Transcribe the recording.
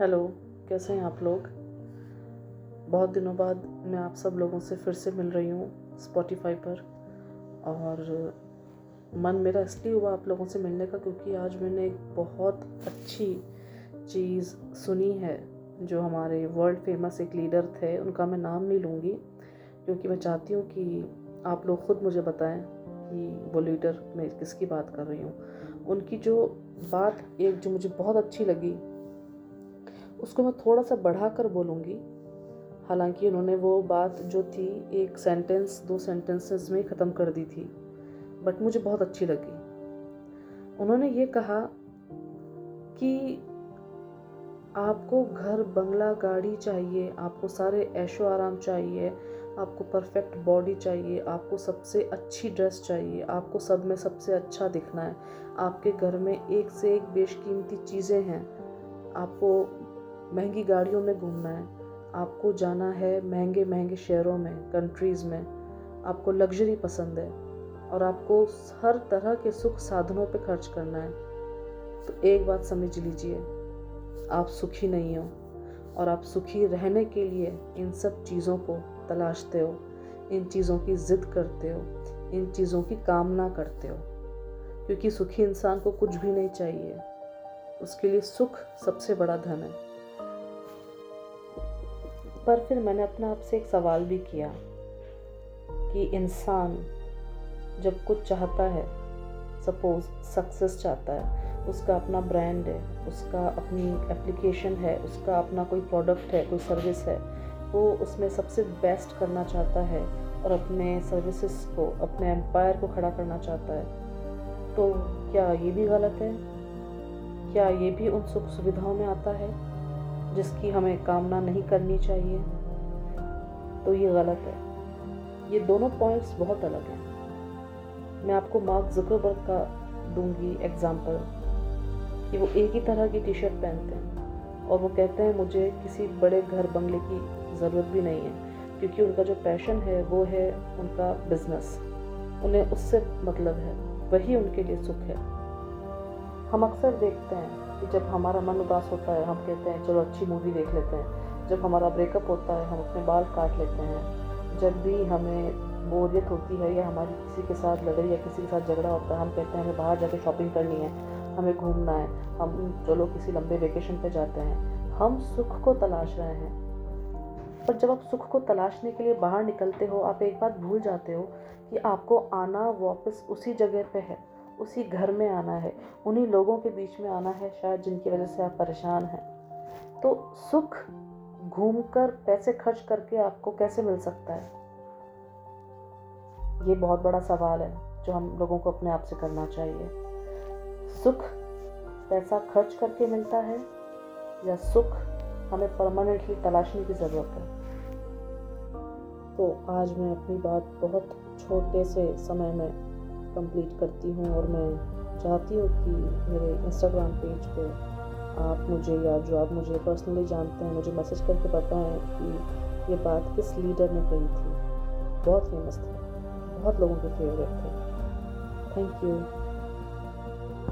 Hello, कैसे हैं आप लोग। बहुत दिनों बाद मैं आप सब लोगों से फिर से मिल रही हूँ स्पॉटिफाई पर, और मन मेरा इसलिए हुआ आप लोगों से मिलने का क्योंकि आज मैंने एक बहुत अच्छी चीज़ सुनी है जो हमारे वर्ल्ड फेमस एक लीडर थे, उनका मैं नाम नहीं लूँगी क्योंकि मैं चाहती हूँ कि आप लोग ख़ुद मुझे बताएं कि वो लीडर मैं किसकी बात कर रही हूँ। उनकी जो बात एक जो मुझे बहुत अच्छी लगी उसको मैं थोड़ा सा बढ़ा कर बोलूँगी। हालांकि उन्होंने वो बात जो थी एक सेंटेंस दो सेंटेंसेस में ख़त्म कर दी थी, बट मुझे बहुत अच्छी लगी। उन्होंने ये कहा कि आपको घर, बंगला, गाड़ी चाहिए, आपको सारे ऐशो आराम चाहिए, आपको परफेक्ट बॉडी चाहिए, आपको सबसे अच्छी ड्रेस चाहिए, आपको सब में सबसे अच्छा दिखना है, आपके घर में एक से एक बेशकीमती चीज़ें हैं, आपको महंगी गाड़ियों में घूमना है, आपको जाना है महंगे महंगे शहरों में, कंट्रीज़ में, आपको लग्जरी पसंद है और आपको हर तरह के सुख साधनों पे खर्च करना है। तो एक बात समझ लीजिए, आप सुखी नहीं हो और आप सुखी रहने के लिए इन सब चीज़ों को तलाशते हो, इन चीज़ों की ज़िद करते हो, इन चीज़ों की कामना करते हो, क्योंकि सुखी इंसान को कुछ भी नहीं चाहिए। उसके लिए सुख सबसे बड़ा धन है। पर फिर मैंने अपने आप से एक सवाल भी किया कि इंसान जब कुछ चाहता है, सपोज सक्सेस चाहता है, उसका अपना ब्रांड है, उसका अपनी एप्लीकेशन है, उसका अपना कोई प्रोडक्ट है, कोई सर्विस है, वो उसमें सबसे बेस्ट करना चाहता है और अपने सर्विसेज को, अपने एम्पायर को खड़ा करना चाहता है, तो क्या ये भी गलत है? क्या ये भी उन सुख सुविधाओं में आता है जिसकी हमें कामना नहीं करनी चाहिए? तो ये गलत है। ये दोनों पॉइंट्स बहुत अलग हैं। मैं आपको मार्क जुकरबर्ग का दूंगी एग्जांपल कि वो एक ही तरह की टी शर्ट पहनते हैं और वो कहते हैं मुझे किसी बड़े घर, बंगले की ज़रूरत भी नहीं है, क्योंकि उनका जो पैशन है वो है उनका बिजनेस, उन्हें उससे मतलब है, वही उनके लिए सुख है। हम अक्सर देखते हैं कि जब हमारा मन उदास होता है हम कहते हैं चलो अच्छी मूवी देख लेते हैं, जब हमारा ब्रेकअप होता है हम अपने बाल काट लेते हैं, जब भी हमें बोरियत होती है या हमारी किसी के साथ लड़ाई या किसी के साथ झगड़ा होता है हम कहते हैं हमें बाहर जाकर शॉपिंग करनी है, हमें घूमना है, हम चलो किसी लंबे वेकेशन पे जाते हैं। हम सुख को तलाश रहे हैं। पर जब आप सुख को तलाशने के लिए बाहर निकलते हो आप एक बात भूल जाते हो कि आपको आना वापस उसी जगह पे है, उसी घर में आना है, उन्हीं लोगों के बीच में आना है शायद जिनकी वजह से आप परेशान हैं। तो सुख घूमकर, पैसे खर्च करके आपको कैसे मिल सकता है? ये बहुत बड़ा सवाल है जो हम लोगों को अपने आप से करना चाहिए। सुख पैसा खर्च करके मिलता है या सुख हमें परमानेंटली तलाशने की ज़रूरत है? तो आज मैं अपनी बात बहुत छोटे से समय में कंप्लीट करती हूँ और मैं चाहती हूँ कि मेरे इंस्टाग्राम पेज पे आप मुझे, या जो आप मुझे पर्सनली जानते हैं, मुझे मैसेज करके बताएं कि ये बात किस लीडर ने कही थी। बहुत फेमस थे, बहुत लोगों के फेवरेट थे। Thank you.